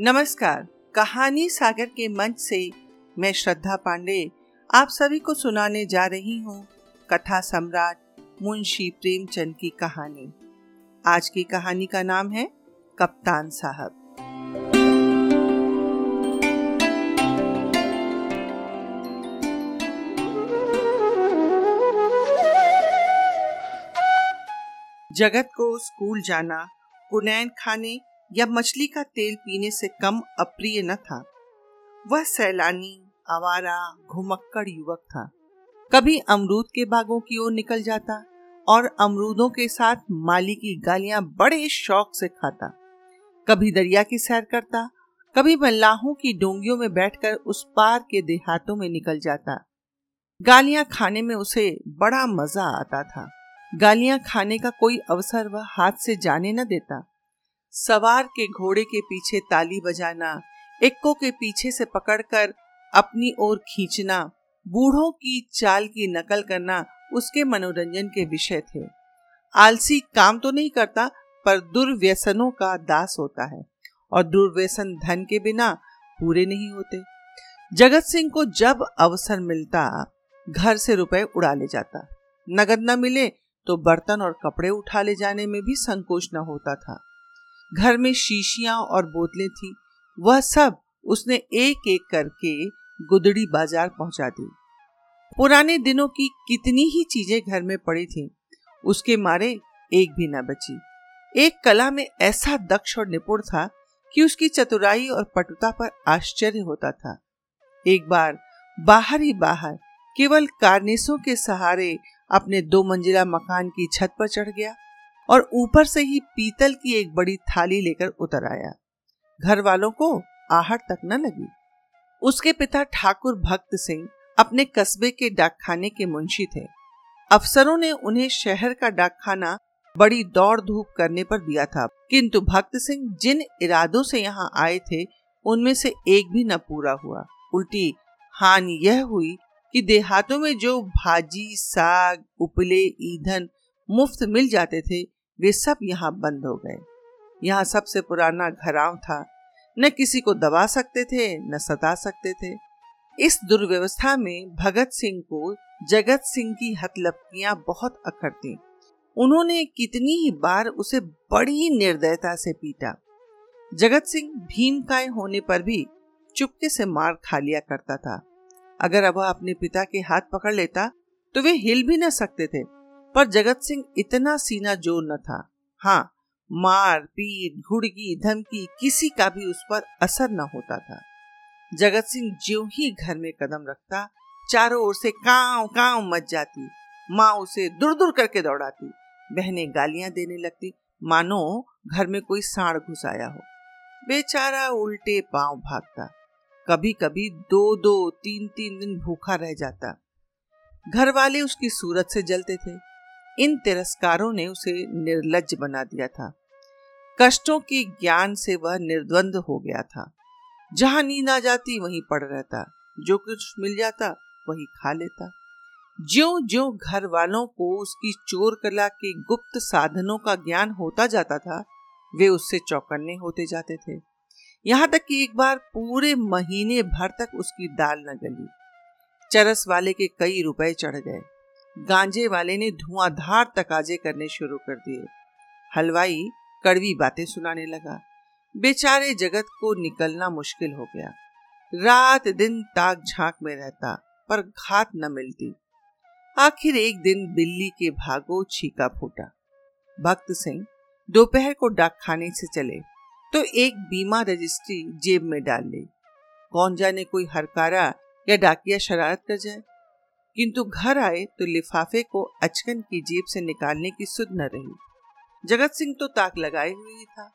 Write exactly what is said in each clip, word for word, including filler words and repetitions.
नमस्कार। कहानी सागर के मंच से मैं श्रद्धा पांडे आप सभी को सुनाने जा रही हूँ कथा सम्राट मुंशी प्रेमचंद की कहानी। आज की कहानी का नाम है कप्तान साहब। जगत को स्कूल जाना, कुनैन खाने या मछली का तेल पीने से कम अप्रिय न था। वह सैलानी, आवारा, घुमक्कड़ युवक था। कभी अमरूद के बागों की ओर निकल जाता और अमरूदों के साथ माली की गालियां बड़े शौक से खाता। कभी दरिया की सैर करता, कभी मल्लाहों की डोंगियों में बैठकर उस पार के देहातों में निकल जाता। गालियां खाने में उसे बड़ा मजा आता था। गालियां खाने का कोई अवसर वह हाथ से जाने न देता। सवार के घोड़े के पीछे ताली बजाना, इक्कों के पीछे से पकड़कर अपनी ओर खींचना, बूढ़ों की चाल की नकल करना उसके मनोरंजन के विषय थे। आलसी काम तो नहीं करता, पर दुर्व्यसनों का दास होता है और दुर्व्यसन धन के बिना पूरे नहीं होते। जगत सिंह को जब अवसर मिलता घर से रुपए उड़ा ले जाता। नगद न मिले तो बर्तन और कपड़े उठा ले जाने में भी संकोच न होता था। घर में शीशियां और बोतलें थी, वह सब उसने एक एक करके गुदड़ी बाजार पहुंचा दी। पुराने दिनों की कितनी ही चीजें घर में पड़ी थीं, उसके मारे एक भी न बची। एक कला में ऐसा दक्ष और निपुण था कि उसकी चतुराई और पटुता पर आश्चर्य होता था। एक बार बाहर ही बाहर केवल कारनेसों के सहारे अपने दो मंजिला मकान की छत पर चढ़ गया और ऊपर से ही पीतल की एक बड़ी थाली लेकर उतर आया। घर वालों को आहट तक न लगी। उसके पिता ठाकुर भक्त सिंह अपने कस्बे के डाकखाने के मुंशी थे। अफसरों ने उन्हें शहर का डाकखाना बड़ी दौड़ धूप करने पर दिया था, किंतु भक्त सिंह जिन इरादों से यहाँ आए थे उनमें से एक भी न पूरा हुआ। उल्टी हानि यह हुई कि देहातों में जो भाजी, साग, उपले, ईंधन मुफ्त मिल जाते थे वे सब यहाँ बंद हो गए। यहाँ सबसे पुराना घराव था, न किसी को दबा सकते थे न सता सकते थे। इस दुर्व्यवस्था में भगत सिंह को जगत सिंह की हथलपकियां बहुत अखरती। उन्होंने कितनी ही बार उसे बड़ी निर्दयता से पीटा। जगत सिंह भीमकाय होने पर भी चुपके से मार खा लिया करता था। अगर अब वह अपने पिता के हाथ पकड़ लेता तो वे हिल भी न सकते थे, पर जगत सिंह इतना सीना जोर न था। हाँ, मार पीट, घुड़की, धमकी किसी का भी उस पर असर न होता था। जगत सिंह ज्यों ही घर में कदम रखता चारों ओर से कांव कांव मच जाती। माँ उसे दूर दूर करके दौड़ाती, बहनें गालियां देने लगती, मानो घर में कोई सांड घुसाया हो। बेचारा उल्टे पांव भागता, कभी कभी दो दो तीन तीन दिन भूखा रह जाता। घर वाले उसकी सूरत से जलते थे। इन तिरस्कारों ने उसे निर्लज्ज बना दिया था। कष्टों के ज्ञान से वह निर्द्वंद हो गया था। जहाँ नींद आ जाती वहीं पड़ रहता, जो कुछ मिल जाता वही खा लेता। ज्यों ज्यों घर वालों को उसकी चोर कला के गुप्त साधनों का ज्ञान होता जाता था, वे उससे चौकन्ने होते जाते थे। यहाँ तक कि एक बार पूरे महीने भर तक उसकी दाल न गली। चरस वाले के कई रुपए चढ़ गए। गांजे वाले ने धुआंधार तकाजे करने शुरू कर दिए। हलवाई कड़वी बातें सुनाने लगा। बेचारे जगत को निकलना मुश्किल हो गया। रात दिन ताक झांक में रहता, पर घात न मिलती। आखिर एक दिन बिल्ली के भागो छीका फूटा। भक्त सिंह दोपहर को डाकखाने से चले तो एक बीमा रजिस्ट्री जेब में डाल ली। कौन जाने कोई हरकारा या डाकिया शरारत कर जाए। किंतु घर आए तो लिफाफे को अचकन की जेब से निकालने की सुध न रही। जगत सिंह तो ताक लगाए हुए था।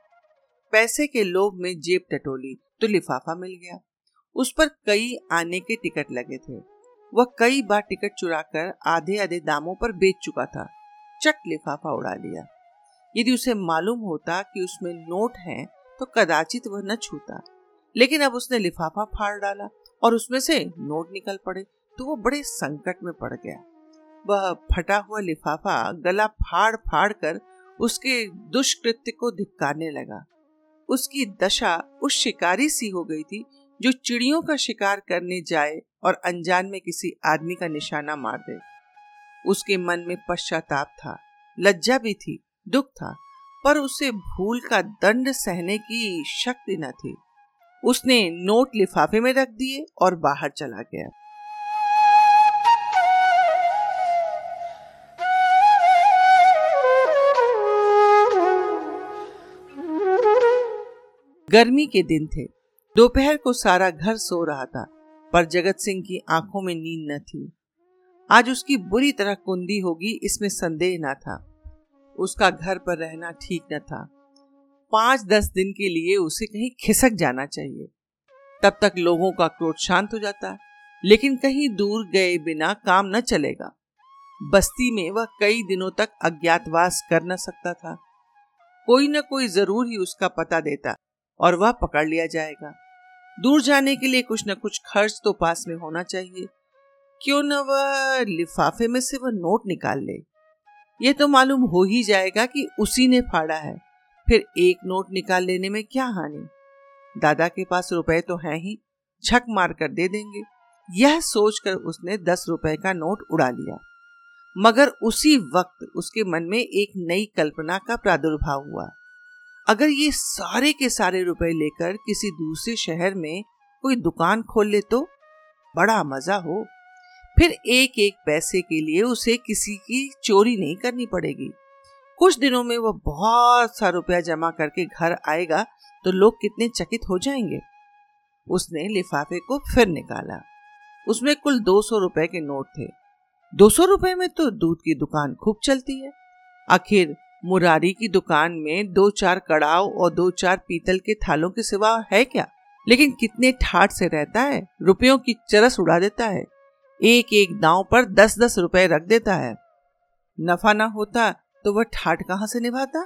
पैसे के लोभ में जेब टटोली तो लिफाफा मिल गया। उस पर कई आने के टिकट लगे थे। वह कई बार टिकट चुराकर आधे आधे दामों पर बेच चुका था। चट लिफाफा उड़ा लिया। यदि उसे मालूम होता कि उसमें नोट हैं तो कदाचित वह न छूता, लेकिन अब उसने लिफाफा फाड़ डाला और उसमें से नोट निकल पड़े तो वो बड़े संकट में पड़ गया। वह फटा हुआ लिफाफा गला फाड़ फाड़ कर उसके दुष्कृत्य को धिक्कारने लगा। उसकी दशा उस शिकारी सी हो गई थी जो चिड़ियों का शिकार करने जाए और अनजान में किसी आदमी का निशाना मार दे। उसके मन में पश्चाताप था, लज्जा भी थी, दुख था, पर उसे भूल का दंड सहने की शक्ति न थी। उसने नोट लिफाफे में रख दिए और बाहर चला गया। गर्मी के दिन थे, दोपहर को सारा घर सो रहा था, पर जगत सिंह की आंखों में नींद न थी। आज उसकी बुरी तरह कुंदी होगी, इसमें संदेह न था। उसका घर पर रहना ठीक न था। पांच दस दिन के लिए उसे कहीं खिसक जाना चाहिए, तब तक लोगों का क्रोध शांत हो जाता, लेकिन कहीं दूर गए बिना काम न चलेगा। बस्ती में वह कई दिनों तक अज्ञातवास कर न सकता था। कोई न कोई जरूर ही उसका पता देता और वह पकड़ लिया जाएगा। दूर जाने के लिए कुछ न कुछ खर्च तो पास में होना चाहिए। क्यों न वह लिफाफे में से वह नोट निकाल ले। यह तो मालूम हो ही जाएगा कि उसी ने फाड़ा है, फिर एक नोट निकाल लेने में क्या हानि। दादा के पास रुपए तो हैं ही, झक मार कर दे देंगे। यह सोचकर उसने दस रुपए का नोट उड़ा लिया, मगर उसी वक्त उसके मन में एक नई कल्पना का प्रादुर्भाव हुआ। अगर ये सारे के सारे रुपए लेकर किसी दूसरे शहर में कोई दुकान खोल ले तो बड़ा मजा हो। फिर एक एक पैसे के लिए उसे किसी की चोरी नहीं करनी पड़ेगी। कुछ दिनों में वह बहुत सा रुपया जमा करके घर आएगा तो लोग कितने चकित हो जाएंगे। उसने लिफाफे को फिर निकाला। उसमें कुल दो सौ रुपए के नोट थे। दो सौ रुपए में तो दूध की दुकान खूब चलती है। आखिर मुरारी की दुकान में दो चार कड़ाव और दो चार पीतल के थालों के सिवा है क्या। लेकिन कितने ठाट से रहता है, रुपयों की चरस उड़ा देता है। एक एक दांव पर दस दस रुपए रख देता है। नफा ना होता तो वह ठाट कहाँ से निभाता।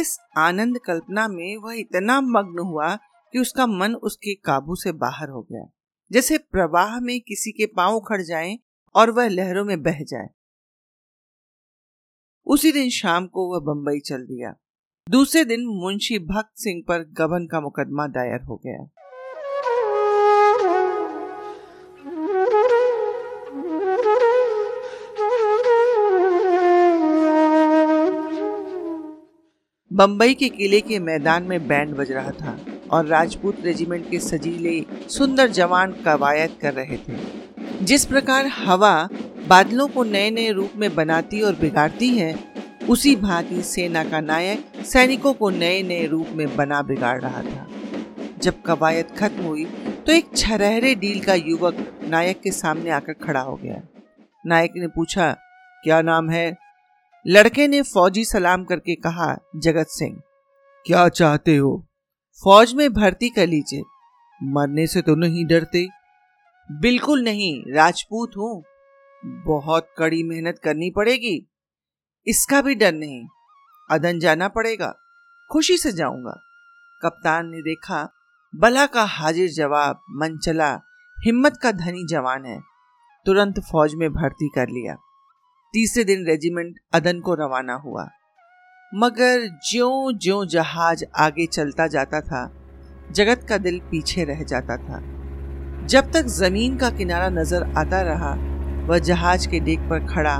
इस आनंद कल्पना में वह इतना मग्न हुआ कि उसका मन उसके काबू से बाहर हो गया, जैसे प्रवाह में किसी के पांव उखड़ जाएं और वह लहरों में बह जाए। उसी दिन शाम को वह बंबई चल दिया। दूसरे दिन मुंशी भक्त सिंह पर गबन का मुकदमा दायर हो गया। बंबई के किले के मैदान में बैंड बज रहा था और राजपूत रेजिमेंट के सजीले सुंदर जवान कवायद कर रहे थे। जिस प्रकार हवा बादलों को नए नए रूप में बनाती और बिगाड़ती है, उसी भांति सेना का नायक सैनिकों को नए नए रूप में बना बिगाड़ रहा था। जब कवायद खत्म हुई तो एक छरहरे डील का युवक नायक के सामने आकर खड़ा हो गया। नायक ने पूछा, क्या नाम है। लड़के ने फौजी सलाम करके कहा, जगत सिंह। क्या चाहते हो। फौज में भर्ती कर लीजिए। मरने से तो नहीं डरते। बिल्कुल नहीं, राजपूत हूँ, बहुत कड़ी मेहनत करनी पड़ेगी। इसका भी डर नहीं। अदन जाना पड़ेगा। खुशी से जाऊंगा। कप्तान ने देखा, बला का हाजिर जवाब, मनचला, हिम्मत का धनी जवान है। तुरंत फौज में भर्ती कर लिया। तीसरे दिन रेजिमेंट अदन को रवाना हुआ, मगर ज्यों ज्यों जहाज आगे चलता जाता था, जगत का दिल पीछे रह जाता था। जब तक जमीन का किनारा नजर आता रहा, वह जहाज के डेक पर खड़ा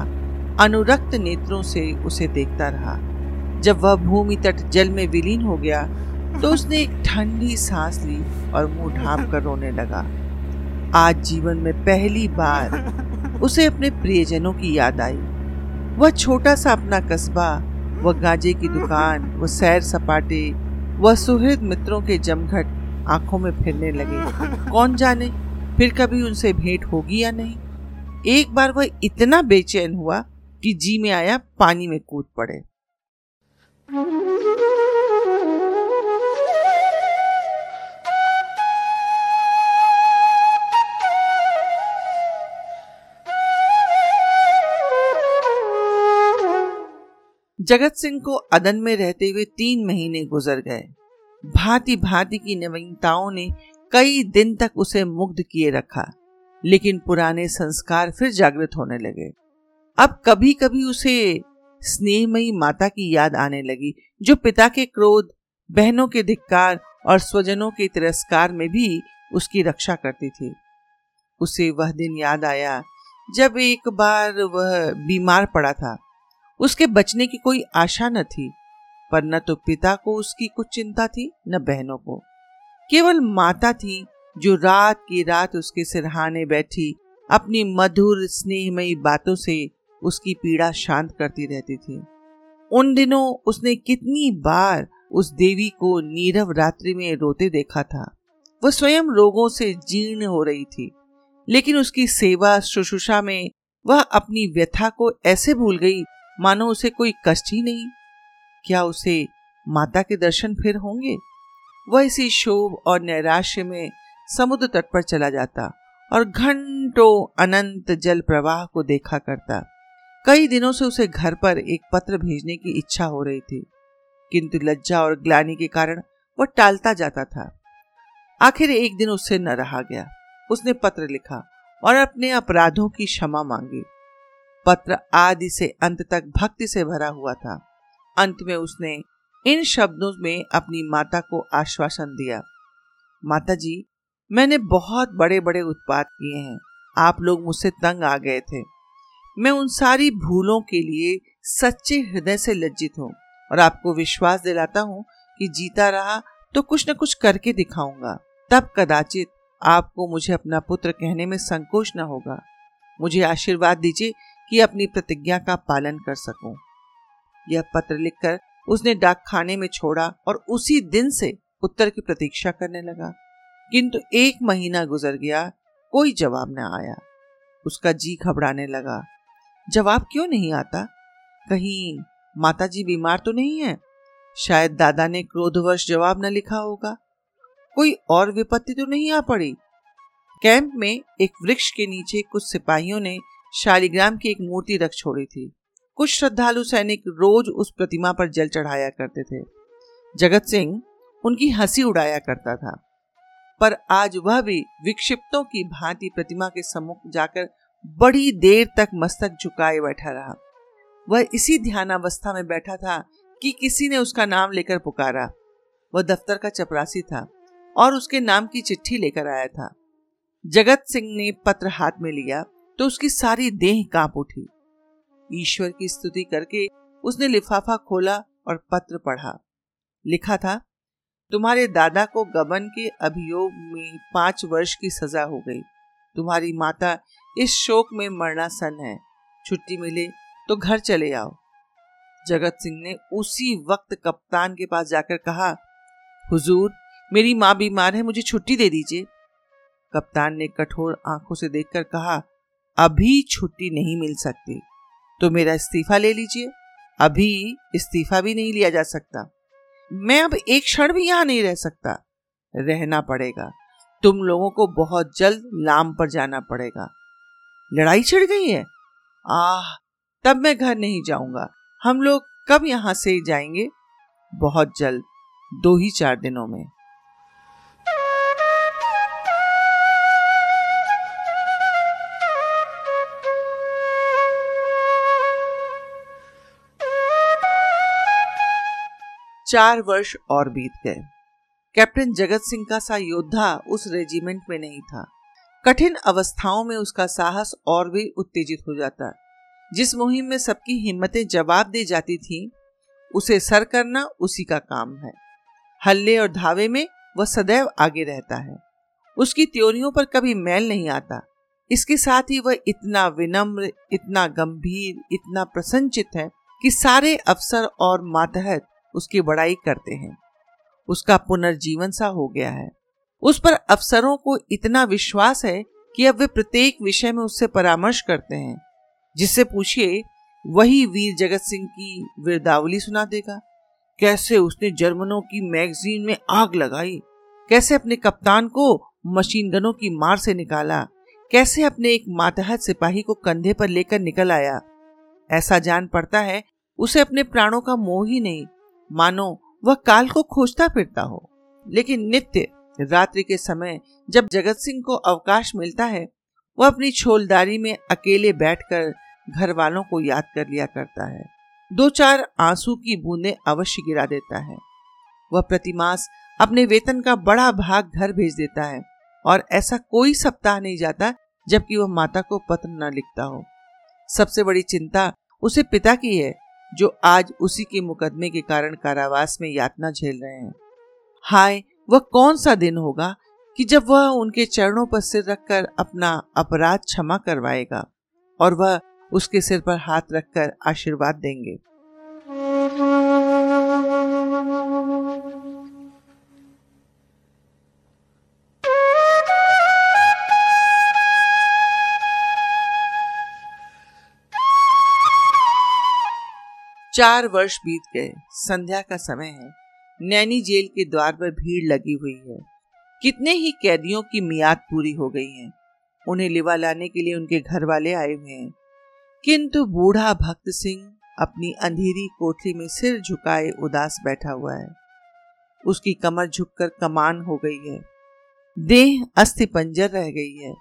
अनुरक्त नेत्रों से उसे देखता रहा। जब वह भूमि तट जल में विलीन हो गया तो उसने एक ठंडी सांस ली और मुंह ढांप कर रोने लगा। आज जीवन में पहली बार उसे अपने प्रियजनों की याद आई। वह छोटा सा अपना कस्बा, वह गांजे की दुकान, वह सैर सपाटे, वह सुहृद मित्रों के जमघट आंखों में फिरने लगे। कौन जाने फिर कभी उनसे भेंट होगी या नहीं। एक बार वह इतना बेचैन हुआ कि जी में आया पानी में कूद पड़े। जगत सिंह को अदन में रहते हुए तीन महीने गुजर गए। भांति भांति की नवीनताओं ने कई दिन तक उसे मुग्ध किए रखा, लेकिन पुराने संस्कार फिर जागृत होने लगे। अब कभी कभी उसे स्नेहमयी माता की याद आने लगी, जो पिता के क्रोध, बहनों के धिक्कार और स्वजनों के तिरस्कार में भी उसकी रक्षा करते थे। उसे वह दिन याद आया जब एक बार वह बीमार पड़ा था। उसके बचने की कोई आशा न थी, पर न तो पिता को उसकी कुछ चिंता थी न बहनों को। केवल माता थी जो रात की रात उसके सिरहाने बैठी अपनी मधुर स्नेहमयी बातों से उसकी पीड़ा शांत करती रहती थी। उन दिनों उसने कितनी बार उस देवी को नीरव रात्रि में रोते देखा था। वह स्वयं रोगों से जीर्ण हो रही थी, लेकिन उसकी सेवा शुश्रूषा में वह अपनी व्यथा को ऐसे भूल गई मानो उसे कोई कष्ट ही नहीं। क्या उसे माता के दर्शन फिर होंगे? वह इसी शोभ और नैराश्य में समुद्र तट पर चला जाता और घंटों अनंत जल प्रवाह को देखा करता। कई दिनों से उसे घर पर एक पत्र भेजने की इच्छा हो रही थी, किंतु लज्जा और ग्लानि के कारण वह टालता जाता था। आखिर एक दिन उससे न रहा गया। उसने पत्र लिखा और अपने अपराधों की क्षमा मांगी। पत्र आदि से अंत तक भक्ति से भरा हुआ था। अंत में उसने इन शब्दों में अपनी माता को आश्वासन दिया, माता जी, मैंने बहुत बड़े बड़े उत्पात किए हैं। आप लोग मुझसे तंग आ गए थे। मैं उन सारी भूलों के लिए सच्चे हृदय से लज्जित हूँ और आपको विश्वास दिलाता हूँ कि जीता रहा तो कुछ न कुछ करके दिखाऊंगा। तब कदाचित आपको मुझे अपना पुत्र कहने में संकोच न होगा। मुझे आशीर्वाद दीजिए कि अपनी प्रतिज्ञा का पालन कर सकूं। यह पत्र लिखकर उसने डाकखाने में छोड़ा और उसी दिन से उत्तर की प्रतीक्षा करने लगा, किंतु एक महीना गुजर गया, कोई जवाब न आया। उसका जी घबराने लगा। जवाब क्यों नहीं आता? कहीं माताजी बीमार तो नहीं है? शायद दादा ने क्रोधवश जवाब न लिखा होगा। कोई और विपत्ति तो नहीं आ पड़ी? कैंप में एक वृक्ष के नीचे कुछ सिपाहियों ने शालिग्राम की एक मूर्ति रख छोड़ी थी। कुछ श्रद्धालु सैनिक रोज उस प्रतिमा पर जल चढ़ाया करते थे। जगत सिंह उनकी हंसी उड़ाया करता था, पर आज वह भी विक्षिप्तों की भांति प्रतिमा के सम्मुख जाकर बड़ी देर तक मस्तक झुकाए बैठा रहा। वह इसी ध्यानावस्था में बैठा था कि किसी ने उसका नाम लेकर पुकारा। वह दफ्तर का चपरासी था और उसके नाम की चिट्ठी लेकर आया था। जगत सिंह ने पत्र हाथ में लिया तो उसकी सारी देह कांप उठी। ईश्वर की स्तुति करके उसने लिफाफा खोला और पत्र पढ़ा। लिखा था, तुम्हारे दादा को गबन के अभियोग में पांच वर्ष की सजा हो गई। तुम्हारी माता इस शोक में मरणासन है। छुट्टी मिले तो घर चले आओ। जगत सिंह ने उसी वक्त कप्तान के पास जाकर कहा, हुजूर, मेरी माँ बीमार है, मुझे छुट्टी दे दीजिए। कप्तान ने कठोर आंखों से देखकर कहा, अभी छुट्टी नहीं मिल सकती, तो मेरा इस्तीफा ले लीजिए। अभी इस्तीफा भी नहीं लिया जा सकता। मैं अब एक क्षण भी यहाँ नहीं रह सकता। रहना पड़ेगा। तुम लोगों को बहुत जल्द लाम पर जाना पड़ेगा। लड़ाई छिड़ गई है। आह, तब मैं घर नहीं जाऊंगा। हम लोग कब यहाँ से जाएंगे? बहुत जल्द, दो ही चार दिनों में। चार वर्ष और बीत गए। कैप्टन जगत सिंह का सा योद्धा उस रेजिमेंट में नहीं था। कठिन अवस्थाओं में उसका साहस और भी उत्तेजित हो जाता। जिस मुहिम में सबकी हिम्मतें जवाब दे जाती थीं, उसे सर करना उसी का काम है। हल्ले और धावे में वह सदैव आगे रहता है। उसकी त्योरियों पर कभी मैल नहीं आता। इसके साथ ही वह इतना विनम्र, इतना गंभीर, इतना प्रसन्नचित है कि सारे अफसर और मातहत उसकी बड़ाई करते हैं। उसका पुनर्जीवन सा हो गया है। उस पर अफसरों को इतना विश्वास है कि अब वे प्रत्येक विषय में उससे परामर्श करते हैं। जिससे पूछिए, वही वीर जगत सिंह की वीरदावली सुना देगा। कैसे उसने जर्मनों की मैगजीन में आग लगाई, कैसे अपने कप्तान को मशीन गनों की मार से निकाला, कैसे अपने एक मातहत सिपाही को कंधे पर लेकर निकल आया। ऐसा जान पड़ता है उसे अपने प्राणों का मोह ही नहीं, मानो वह काल को खोजता फिरता हो। लेकिन नित्य रात्रि के समय जब जगत सिंह को अवकाश मिलता है, वह अपनी छोलदारी में अकेले बैठकर घर वालों को याद कर लिया करता है। दो चार आंसू की बूंदें अवश्य गिरा देता है। वह प्रतिमास अपने वेतन का बड़ा भाग घर भेज देता है और ऐसा कोई सप्ताह नहीं जाता जबकि वह माता को पत्र न लिखता हो। सबसे बड़ी चिंता उसे पिता की है, जो आज उसी के मुकदमे के कारण कारावास में यातना झेल रहे हैं। हाय, वह कौन सा दिन होगा कि जब वह उनके चरणों पर सिर रखकर अपना अपराध क्षमा करवाएगा और वह उसके सिर पर हाथ रखकर आशीर्वाद देंगे। चार वर्ष बीत गए। संध्या का समय है। नैनी जेल के द्वार पर भीड़ लगी हुई है। कितने ही कैदियों की मियाद पूरी हो गई है। उन्हें लिवा लाने के लिए उनके घर वाले आए हुए हैं, किंतु बूढ़ा भक्त सिंह अपनी अंधेरी कोठरी में सिर झुकाए उदास बैठा हुआ है। उसकी कमर झुककर कमान हो गई है, देह अस्थि पंजर रह गई है।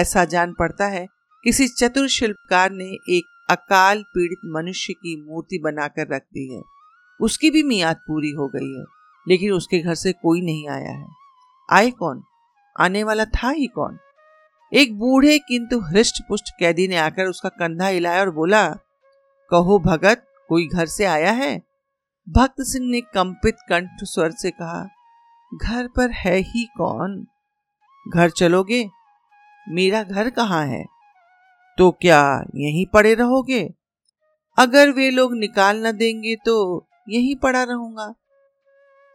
ऐसा जान पड़ता है किसी चतुर शिल्पकार ने एक अकाल पीड़ित मनुष्य की मूर्ति बनाकर रख दी है। उसकी भी मियाद पूरी हो गई है, लेकिन उसके घर से कोई नहीं आया है। आए कौन, आने वाला था ही कौन। एक बूढ़े किंतु हृष्ट पुष्ट कैदी ने आकर उसका कंधा हिलाया और बोला, कहो भगत, कोई घर से आया है? भक्त सिंह ने कंपित कंठ स्वर से कहा, घर पर है ही कौन? घर चलोगे? मेरा घर कहाँ है? तो क्या यहीं पड़े रहोगे? अगर वे लोग निकाल न देंगे तो यहीं पड़ा रहूंगा।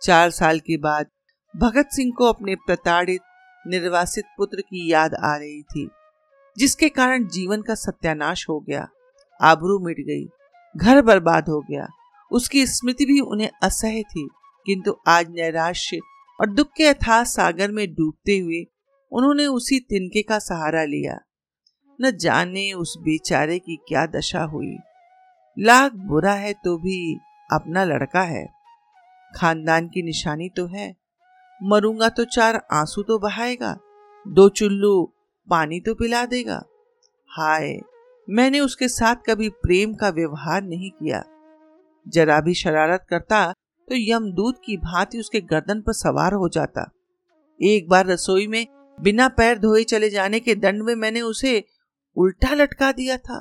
चार साल के बाद भगत सिंह को अपने प्रताड़ित निर्वासित पुत्र की याद आ रही थी, जिसके कारण जीवन का सत्यानाश हो गया। आबरू मिट गई, घर बर्बाद हो गया। उसकी स्मृति भी उन्हें असह्य थी, किंतु आज नैराश्य और दुख के अथाह सागर में डूबते हुए उन्होंने उसी तिनके का सहारा लिया। न जाने उस बेचारे की क्या दशा हुई। लाख बुरा है तो भी अपना लड़का है, खानदान की निशानी तो है। मरूंगा तो चार आंसू तो बहाएगा, दो चुल्लू पानी तो पिला देगा। हाय, मैंने उसके साथ कभी प्रेम का व्यवहार नहीं किया। जरा भी शरारत करता तो यमदूत की भांति उसके गर्दन पर सवार हो जाता। एक बार रसोई में बिना पैर धोए चले जाने के दंड में मैंने उसे उल्टा लटका दिया था।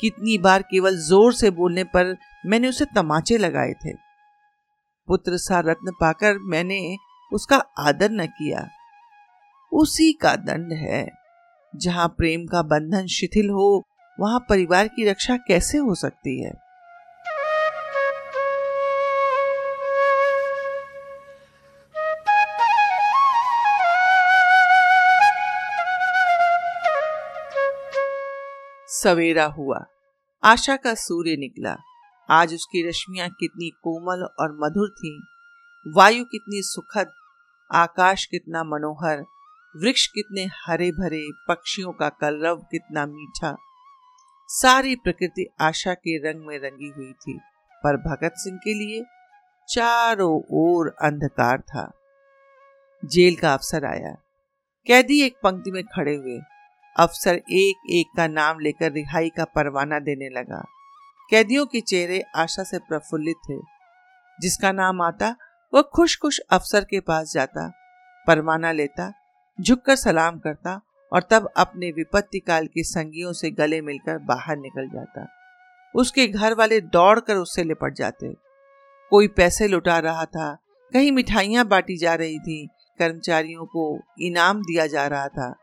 कितनी बार केवल जोर से बोलने पर मैंने उसे तमाचे लगाए थे। पुत्र सा रत्न पाकर मैंने उसका आदर न किया। उसी का दंड है, जहां प्रेम का बंधन शिथिल हो वहां परिवार की रक्षा कैसे हो सकती है। सवेरा हुआ, आशा का सूर्य निकला। आज उसकी रश्मियां कितनी कोमल और मधुर थीं, वायु कितनी सुखद, आकाश कितना मनोहर, वृक्ष कितने हरे भरे, पक्षियों का कलरव कितना मीठा। सारी प्रकृति आशा के रंग में रंगी हुई थी, पर भगत सिंह के लिए चारों ओर अंधकार था। जेल का अफसर आया। कैदी एक पंक्ति में खड़े हुए। अफसर एक एक का नाम लेकर रिहाई का परवाना देने लगा। कैदियों के चेहरे आशा से प्रफुल्लित थे। जिसका नाम आता वह खुश खुश अफसर के पास जाता, परवाना लेता, झुककर सलाम करता और तब अपने विपत्ति काल के संगियों से गले मिलकर बाहर निकल जाता। उसके घर वाले दौड़कर उससे लिपट जाते। कोई पैसे लुटा रहा था, कहीं मिठाइयां बांटी जा रही थी, कर्मचारियों को इनाम दिया जा रहा था।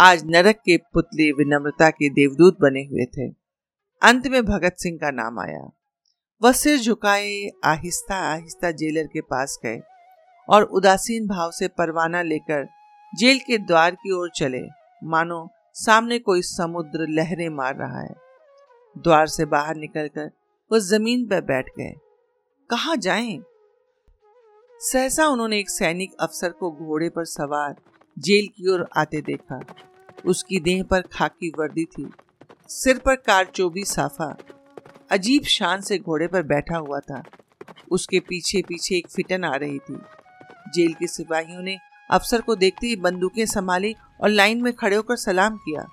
आज नरक के पुतले विनम्रता के देवदूत बने हुए थे। अंत में भगत सिंह का नाम आया। वह सिर झुकाए आहिस्ता आहिस्ता जेलर के पास गए और उदासीन भाव से परवाना लेकर जेल के द्वार की ओर चले, मानो सामने कोई समुद्र लहरें मार रहा है। द्वार से बाहर निकलकर वह जमीन पर बैठ गए। कहाँ जाएं? सहसा उन्होंने एक सैनिक अफसर को घोड़े पर सवार जेल की ओर आते देखा। उसकी देह पर खाकी वर्दी थी, सिर पर कारचोबी साफा। अजीब शान से घोड़े पर बैठा हुआ था। उसके पीछे पीछे एक फिटन आ रही थी। जेल के सिपाहियों ने अफसर को देखते ही बंदूकें संभाली और लाइन में खड़े होकर सलाम किया।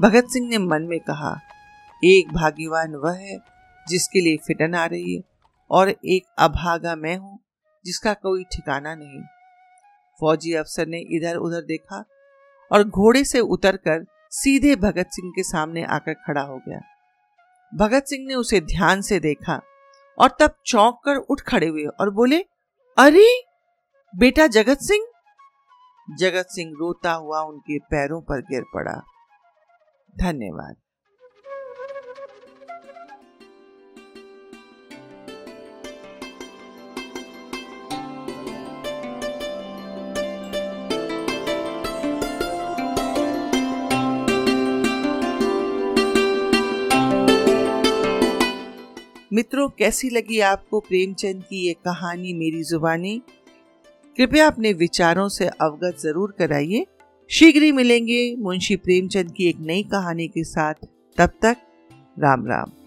भगत सिंह ने मन में कहा, एक भाग्यवान वह है जिसके लिए फिटन आ रही है और एक अभागा मैं हूँ जिसका कोई ठिकाना नहीं। फौजी अफसर ने इधर उधर देखा और घोड़े से उतरकर सीधे भगत सिंह के सामने आकर खड़ा हो गया। भगत सिंह ने उसे ध्यान से देखा और तब चौंक कर उठ खड़े हुए और बोले, अरे बेटा जगत सिंह। जगत सिंह रोता हुआ उनके पैरों पर गिर पड़ा। धन्यवाद। मित्रों, कैसी लगी आपको प्रेमचंद की ये कहानी मेरी जुबानी? कृपया अपने विचारों से अवगत जरूर कराइए। शीघ्र ही मिलेंगे मुंशी प्रेमचंद की एक नई कहानी के साथ। तब तक राम राम।